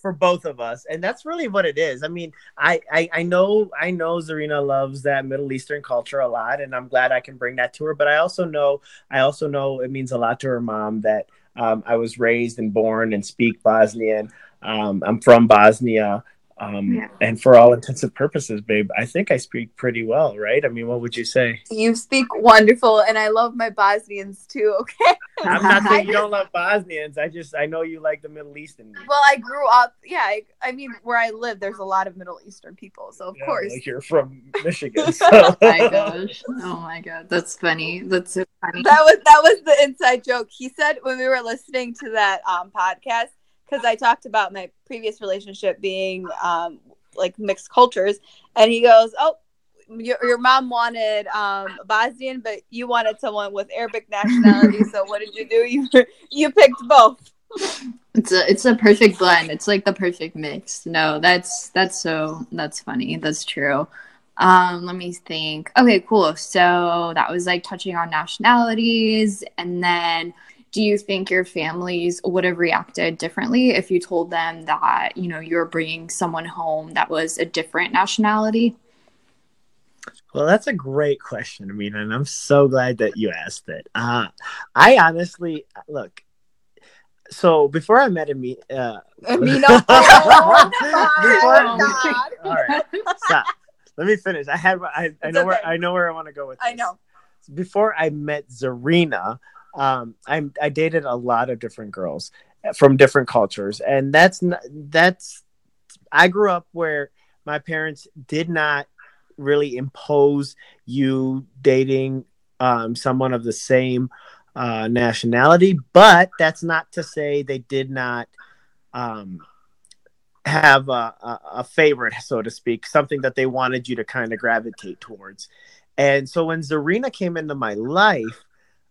For both of us. And that's really what it is. I mean, I know Zarina loves that Middle Eastern culture a lot, and I'm glad I can bring that to her. But I also know it means a lot to her mom that I was raised and born and speak Bosnian. I'm from Bosnia. And for all intents and purposes, babe, I think I speak pretty well, right? I mean, what would you say? You speak wonderful, and I love my Bosnians too, okay? I'm not saying you don't love Bosnians. I know you like the Middle Eastern. Well, I grew up, I mean, where I live, there's a lot of Middle Eastern people, so of course. Like, you're from Michigan. So. Oh my gosh. That's funny. That's so funny. That was the inside joke. He said when we were listening to that podcast, because I talked about my previous relationship being like mixed cultures, and he goes, "Oh, your mom wanted Bosnian, but you wanted someone with Arabic nationality. So what did you do? You picked both. It's a perfect blend. It's like the perfect mix. No, that's funny. That's true. Let me think. Okay, cool. So that was like touching on nationalities. And then do you think your families would have reacted differently if you told them that, you know, you were bringing someone home that was a different nationality? Well, that's a great question, Amina, and I'm so glad that you asked it. I honestly, look, so before I met Amina... Amina! Oh, all right, stop. Let me finish. I know where I want to go with this. I know. Before I met Zarina, I dated a lot of different girls from different cultures, and that's I grew up where my parents did not really impose you dating someone of the same nationality, but that's not to say they did not have a favorite, so to speak, something that they wanted you to kind of gravitate towards. And so when Zarina came into my life,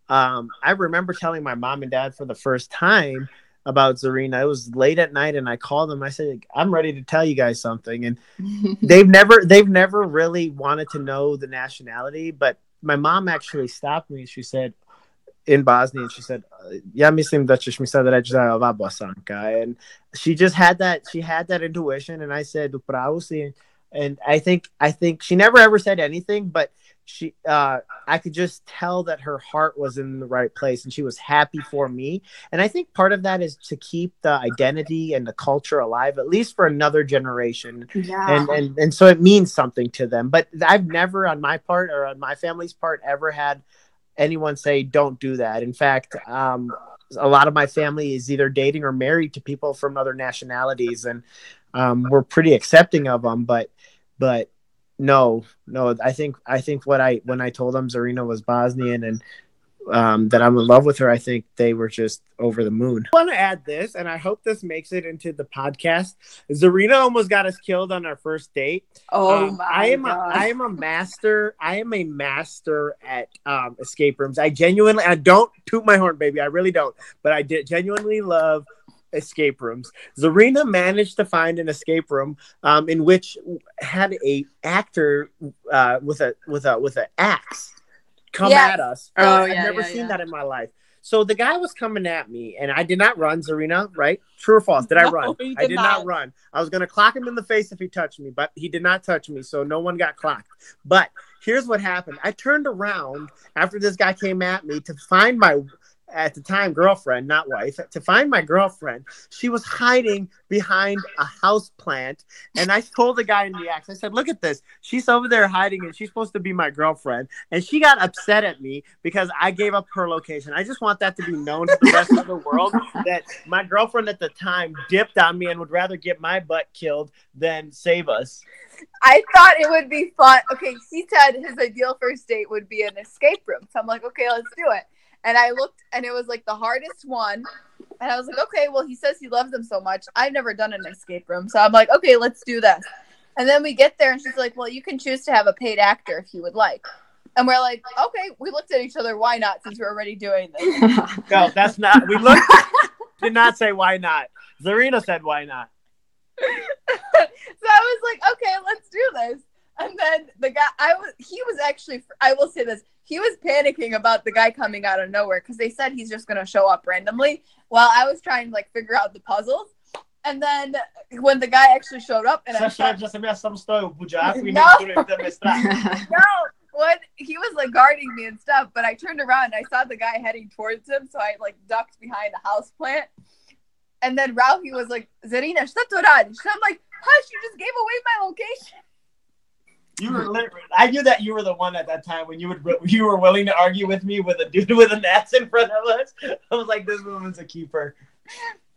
I remember telling my mom and dad for the first time about Zarina. It was late at night, and I called them. I said, "I'm ready to tell you guys something." And they've never really wanted to know the nationality. But my mom actually stopped me, and she said, in Bosnian, she said, "Ja mislim da ćeš mi sad reći da je ova Bosanka." And she just had that. She had that intuition, and I said, "Upravo si." And I think she never ever said anything, but she, I could just tell that her heart was in the right place and she was happy for me. And I think part of that is to keep the identity and the culture alive, at least for another generation. Yeah. And so it means something to them, but I've never on my part or on my family's part ever had anyone say, don't do that. In fact, a lot of my family is either dating or married to people from other nationalities, and we're pretty accepting of them, but No. I think when I told them Zarina was Bosnian and that I'm in love with her, I think they were just over the moon. I want to add this, and I hope this makes it into the podcast. Zarina almost got us killed on our first date. Oh, my God. I am a master at escape rooms. I don't toot my horn, baby. I really don't. But I did genuinely love escape rooms. Zarina managed to find an escape room in which had a actor with an axe come at us. I've never seen that in my life. So the guy was coming at me, and I did not run, Zarina, right? True or false? Did I run? I did not run. I was going to clock him in the face if he touched me, but he did not touch me, so no one got clocked. But here's what happened. I turned around after this guy came at me to find my... at the time, girlfriend, not wife, to find my girlfriend. She was hiding behind a house plant. And I told the guy in the axe, I said, look at this. She's over there hiding, and she's supposed to be my girlfriend. And she got upset at me because I gave up her location. I just want that to be known to the rest of the world that my girlfriend at the time dipped on me and would rather get my butt killed than save us. I thought it would be fun. Okay, he said his ideal first date would be an escape room. So I'm like, okay, let's do it. And I looked, and it was, like, the hardest one. And I was like, okay, well, he says he loves them so much. I've never done an escape room. So I'm like, okay, let's do this. And then we get there, and she's like, well, you can choose to have a paid actor if you would like. And we're like, okay. We looked at each other, why not, since we're already doing this. No, that's not. We looked. Did not say why not. Zarina said why not. So I was like, okay, let's do this. And then the guy, I will say this. He was panicking about the guy coming out of nowhere because they said he's just going to show up randomly while I was trying to, like, figure out the puzzles. And then when the guy actually showed up and I shot... He was, like, guarding me and stuff, but I turned around and I saw the guy heading towards him, so I, like, ducked behind a house plant. And then Rauhi was like, Zarina, shut to Raj. I'm like, hush, you just gave away my location. You were literally, I knew that you were the one at that time when you were willing to argue with me with a dude with an ass in front of us. I was like, this woman's a keeper.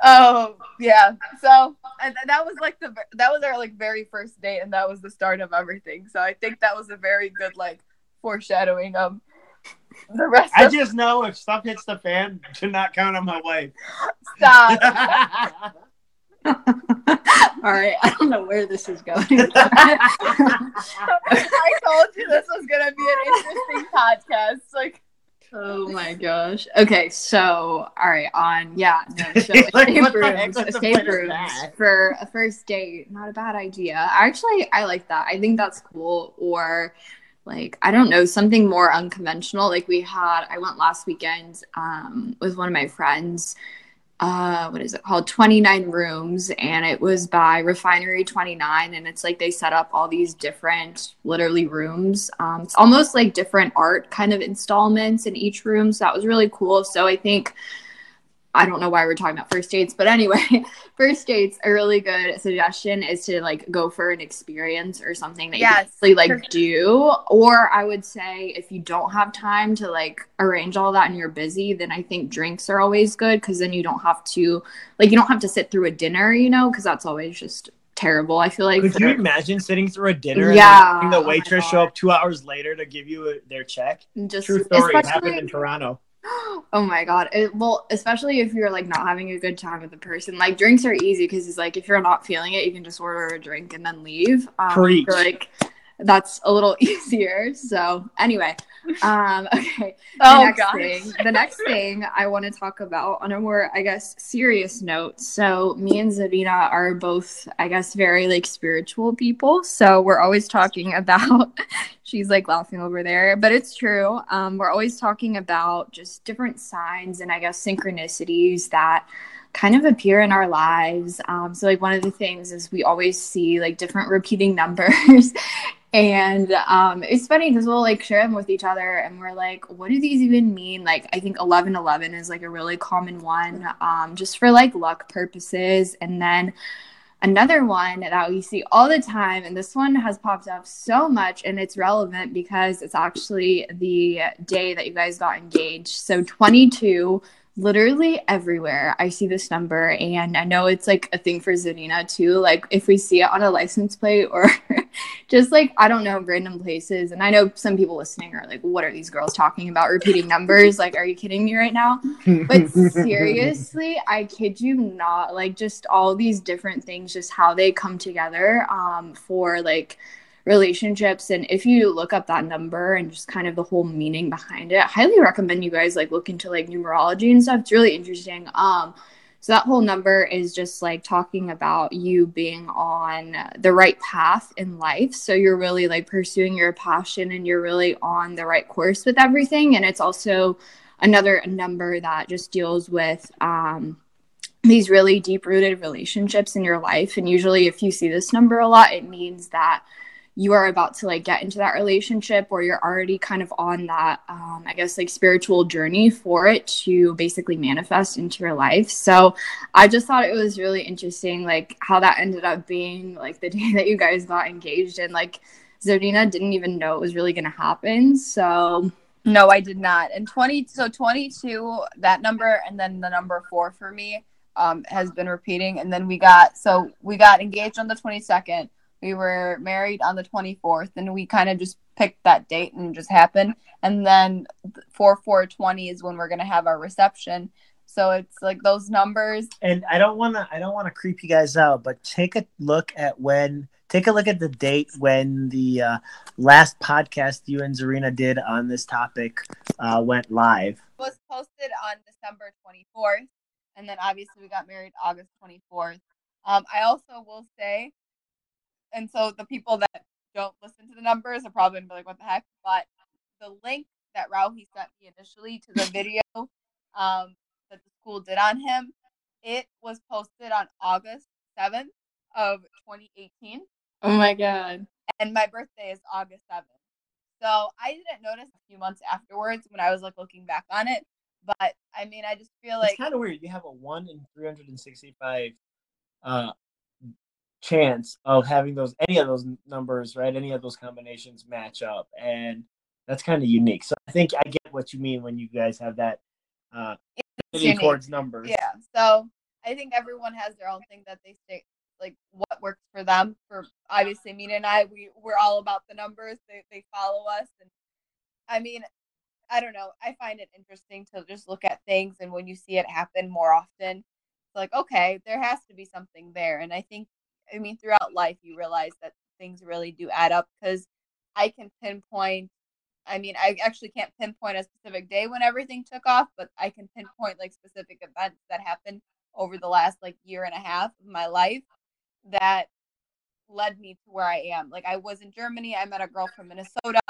Oh yeah. So and that was like that was our like very first date, and that was the start of everything. So I think that was a very good like foreshadowing of the rest. I just know if stuff hits the fan, do not count on my wife. Stop. All right, I don't know where this is going. I told you this was gonna be an interesting podcast. Like, oh my gosh. Okay, so all right, so escape rooms for a first date. Not a bad idea. Actually, I like that. I think that's cool. Or like, I don't know, something more unconventional. Like I went last weekend with one of my friends. What is it called? 29 rooms. And it was by Refinery29. And it's like they set up all these different literally rooms. It's almost like different art kind of installments in each room. So that was really cool. So I think, I don't know why we're talking about first dates, but anyway, first dates, a really good suggestion is to like go for an experience or something that you can actually like do. Or I would say if you don't have time to like arrange all that and you're busy, then I think drinks are always good. Cause then you don't have to sit through a dinner, you know, cause that's always just terrible. I feel like. Could you imagine sitting through a dinner and the waitress show up 2 hours later to give you their check? True story. It happened in Toronto. Oh my god. Well, especially if you're like not having a good time with the person, like drinks are easy because it's like if you're not feeling it you can just order a drink and then leave. Preach. So, like that's a little easier. So anyway, okay. The next thing I want to talk about on a more, I guess, serious note. So me and Zarina are both, I guess, very like spiritual people. So we're always talking about, she's like laughing over there, but it's true. We're always talking about just different signs and I guess synchronicities that kind of appear in our lives. So like one of the things is we always see like different repeating numbers and it's funny because we'll like share them with each other and we're like, what do these even mean? Like I think 11:11 is like a really common one just for like luck purposes. And then another one that we see all the time, and this one has popped up so much, and it's relevant because it's actually the day that you guys got engaged. So 22, literally everywhere I see this number, and I know it's like a thing for Zarina too, like if we see it on a license plate or just like, I don't know, random places. And I know some people listening are like, what are these girls talking about, repeating numbers? Like, are you kidding me right now? But seriously, I kid you not, like just all these different things, just how they come together for like relationships. And if you look up that number and just kind of the whole meaning behind it, I highly recommend you guys like look into like numerology and stuff. It's really interesting. So that whole number is just like talking about you being on the right path in life. So you're really like pursuing your passion and you're really on the right course with everything. And it's also another number that just deals with these really deep-rooted relationships in your life. And usually if you see this number a lot, it means that you are about to like get into that relationship or you're already kind of on that, I guess, like spiritual journey for it to basically manifest into your life. So I just thought it was really interesting, like how that ended up being like the day that you guys got engaged, and like Zarina didn't even know it was really going to happen. So no, I did not. And 22, that number, and then the number 4 for me has been repeating. And then we got engaged on the 22nd. We were married on the 24th, and we kind of just picked that date and it just happened. And then 4/4/20 is when we're going to have our reception. So it's like those numbers. And I don't want to creep you guys out, but take a look at the date when the last podcast you and Zarina did on this topic went live. It was posted on December 24th, and then obviously we got married August 24th. I also will say, and so the people that don't listen to the numbers are probably going to be like, what the heck? But the link that Rauhi sent me initially to the video that the school did on him, it was posted on August 7th of 2018. Oh, my God. And my birthday is August 7th. So I didn't notice a few months afterwards when I was, like, looking back on it. But, I mean, I just feel like... It's kind of weird. You have a 1 in 365... chance of having any of those numbers, right? Any of those combinations match up, and that's kind of unique. So I think I get what you mean when you guys have that towards numbers. Yeah. So I think everyone has their own thing that they say, like what works for them. For obviously, Mina and I, we're all about the numbers. They follow us, and I mean, I don't know. I find it interesting to just look at things, and when you see it happen more often, it's like, okay, there has to be something there, and I think. I mean, throughout life, you realize that things really do add up, because I can pinpoint, I mean, I actually can't pinpoint a specific day when everything took off, but I can pinpoint like specific events that happened over the last like year and a half of my life that led me to where I am. Like, I was in Germany. I met a girl from Minnesota.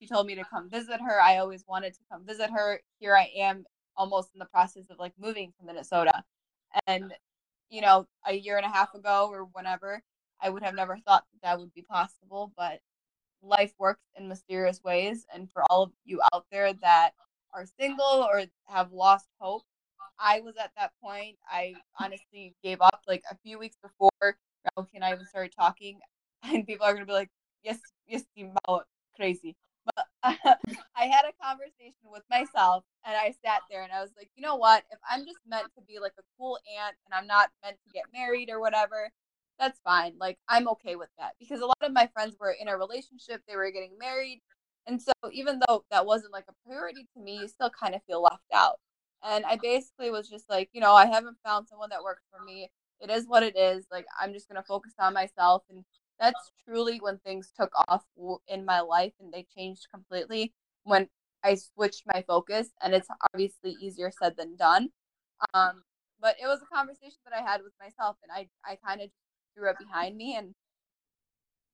She told me to come visit her. I always wanted to come visit her. Here I am, almost in the process of like moving to Minnesota. And, you know, a year and a half ago or whenever, I would have never thought that would be possible, but life works in mysterious ways. And for all of you out there that are single or have lost hope, I was at that point. I honestly gave up like a few weeks before Rauhi and I even started talking, and people are going to be like, yes, you crazy. But I had a conversation with myself, and I sat there and I was like, you know what? If I'm just meant to be like a cool aunt and I'm not meant to get married or whatever, that's fine. Like, I'm okay with that, because a lot of my friends were in a relationship, they were getting married. And so even though that wasn't like a priority to me, you still kind of feel left out. And I basically was just like, you know, I haven't found someone that works for me. It is what it is. Like, I'm just going to focus on myself. And that's truly when things took off in my life, and they changed completely when I switched my focus. And it's obviously easier said than done. But it was a conversation that I had with myself, and I kind of threw it behind me, and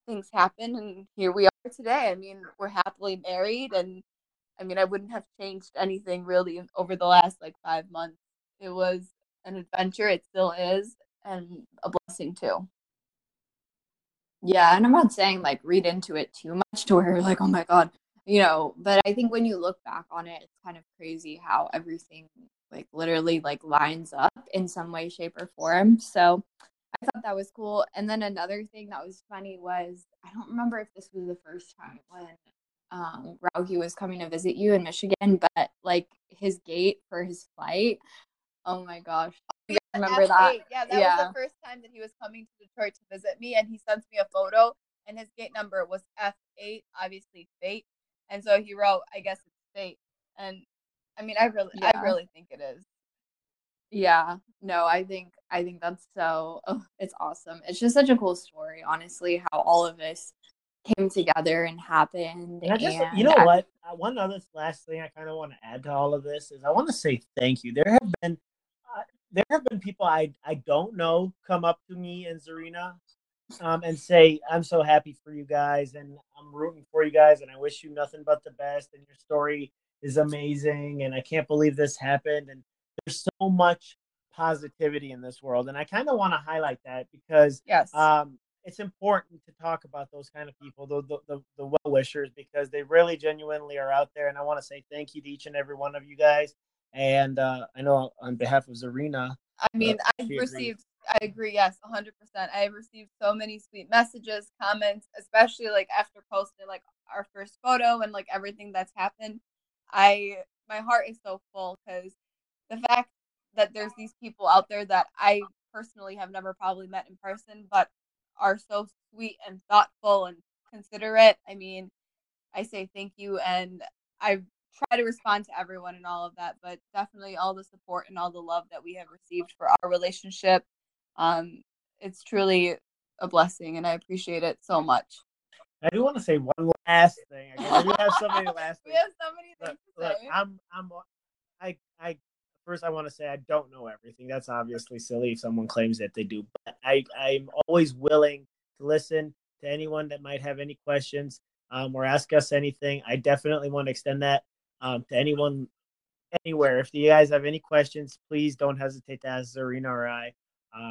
things happened. And here we are today. I mean, we're happily married, and I mean, I wouldn't have changed anything really over the last like 5 months. It was an adventure. It still is, and a blessing too. Yeah. And I'm not saying like read into it too much to where you're like, oh my God, you know, but I think when you look back on it, it's kind of crazy how everything like literally like lines up in some way, shape or form. So I thought that was cool. And then another thing that was funny was, I don't remember if this was the first time when Rauhi was coming to visit you in Michigan, but like his gate for his flight. Oh my gosh. Yeah, I remember that. Yeah, that was the first time that he was coming to Detroit to visit me, and he sends me a photo, and his gate number was F8, obviously fate. And so he wrote, I guess it's fate. And I mean, I really think it is. Yeah. No, I think that's so, it's awesome. It's just such a cool story, honestly, how all of this came together and happened. And one other last thing I kind of want to add to all of this is I want to say thank you. There have been people I don't know come up to me and Zarina and say, I'm so happy for you guys, and I'm rooting for you guys, and I wish you nothing but the best, and your story is amazing, and I can't believe this happened. And there's so much positivity in this world, and I kind of want to highlight that, because it's important to talk about those kind of people, the well-wishers, because they really genuinely are out there. And I want to say thank you to each and every one of you guys. And I know on behalf of Zarina, I mean, I agree. Yes, 100%. I have received so many sweet messages, comments, especially like after posting like our first photo and like everything that's happened. My heart is so full, because the fact that there's these people out there that I personally have never probably met in person, but are so sweet and thoughtful and considerate. I mean, I say thank you, and I try to respond to everyone and all of that, but definitely all the support and all the love that we have received for our relationship, it's truly a blessing, and I appreciate it so much. I do want to say one last thing. We have so many things to say. First, I want to say I don't know everything. That's obviously silly if someone claims that they do. But I'm always willing to listen to anyone that might have any questions or ask us anything. I definitely want to extend that to anyone anywhere. If you guys have any questions, please don't hesitate to ask Zarina or I.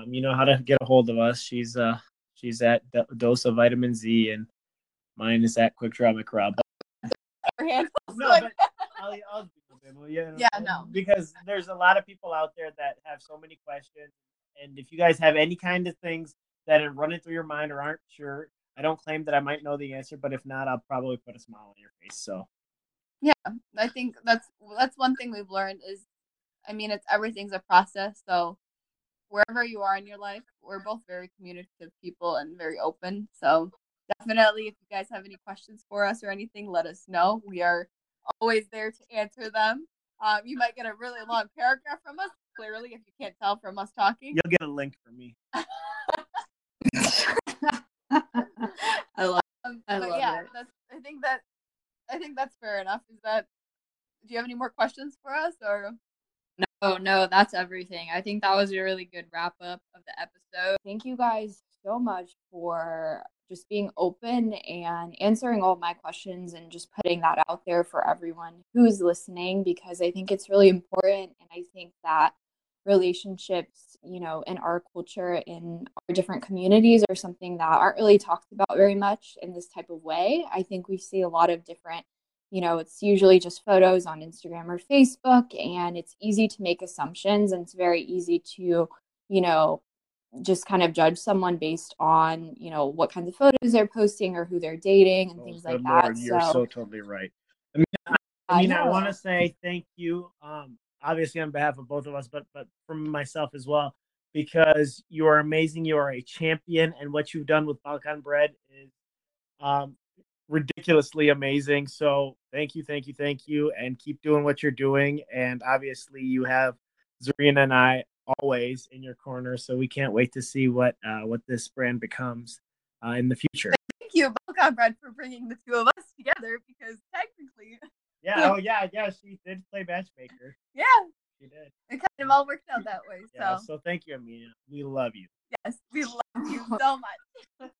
You know how to get a hold of us. She's at Dose of Vitamin Z, and mine is at Quick Draw McRob. I'll because there's a lot of people out there that have so many questions, and if you guys have any kind of things that are running through your mind or aren't sure, I don't claim that I might know the answer, but if not, I'll probably put a smile on your face. So yeah, I think that's one thing we've learned is, I mean, it's everything's a process. So wherever you are in your life, we're both very communicative people and very open. So definitely, if you guys have any questions for us or anything, let us know. We are always there to answer them. You might get a really long paragraph from us, clearly, if you can't tell from us talking. You'll get a link from me. think that's fair enough. Is that, do you have any more questions for us, or? No, that's everything. I think that was a really good wrap up of the episode. Thank you guys so much for just being open and answering all my questions and just putting that out there for everyone who's listening, because I think it's really important. And I think that relationships, you know, in our culture, in our different communities, are something that aren't really talked about very much in this type of way. I think we see a lot of different, you know, it's usually just photos on Instagram or Facebook, and it's easy to make assumptions, and it's very easy to, you know, just kind of judge someone based on, you know, what kinds of photos they're posting or who they're dating and things like that. You're so totally right. I mean, I want to say thank you, obviously on behalf of both of us, but from myself as well, because you are amazing. You are a champion, and what you've done with Balkan Bread is ridiculously amazing. So thank you. And keep doing what you're doing. And obviously you have Zarina and I always in your corner, so we can't wait to see what this brand becomes in the future. Thank you, Balkan Bread, for bringing the two of us together, because technically, she did play matchmaker. Yeah, she did. It kind of all worked out that way. Yeah, so thank you, Amina. We love you. Yes, we love you so much.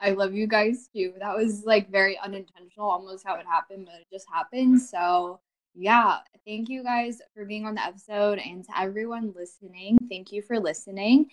I love you guys too. That was like very unintentional, almost how it happened, but it just happened. So. Yeah, thank you guys for being on the episode, and to everyone listening, thank you for listening.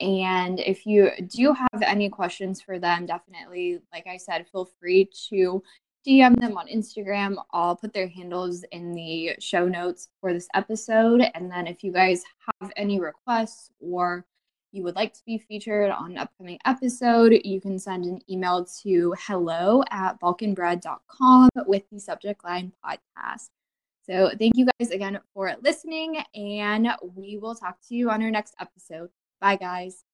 And if you do have any questions for them, definitely, like I said, feel free to DM them on Instagram. I'll put their handles in the show notes for this episode. And then if you guys have any requests or you would like to be featured on an upcoming episode, you can send an email to hello@balkanbread.com with the subject line podcast. So thank you guys again for listening, and we will talk to you on our next episode. Bye, guys.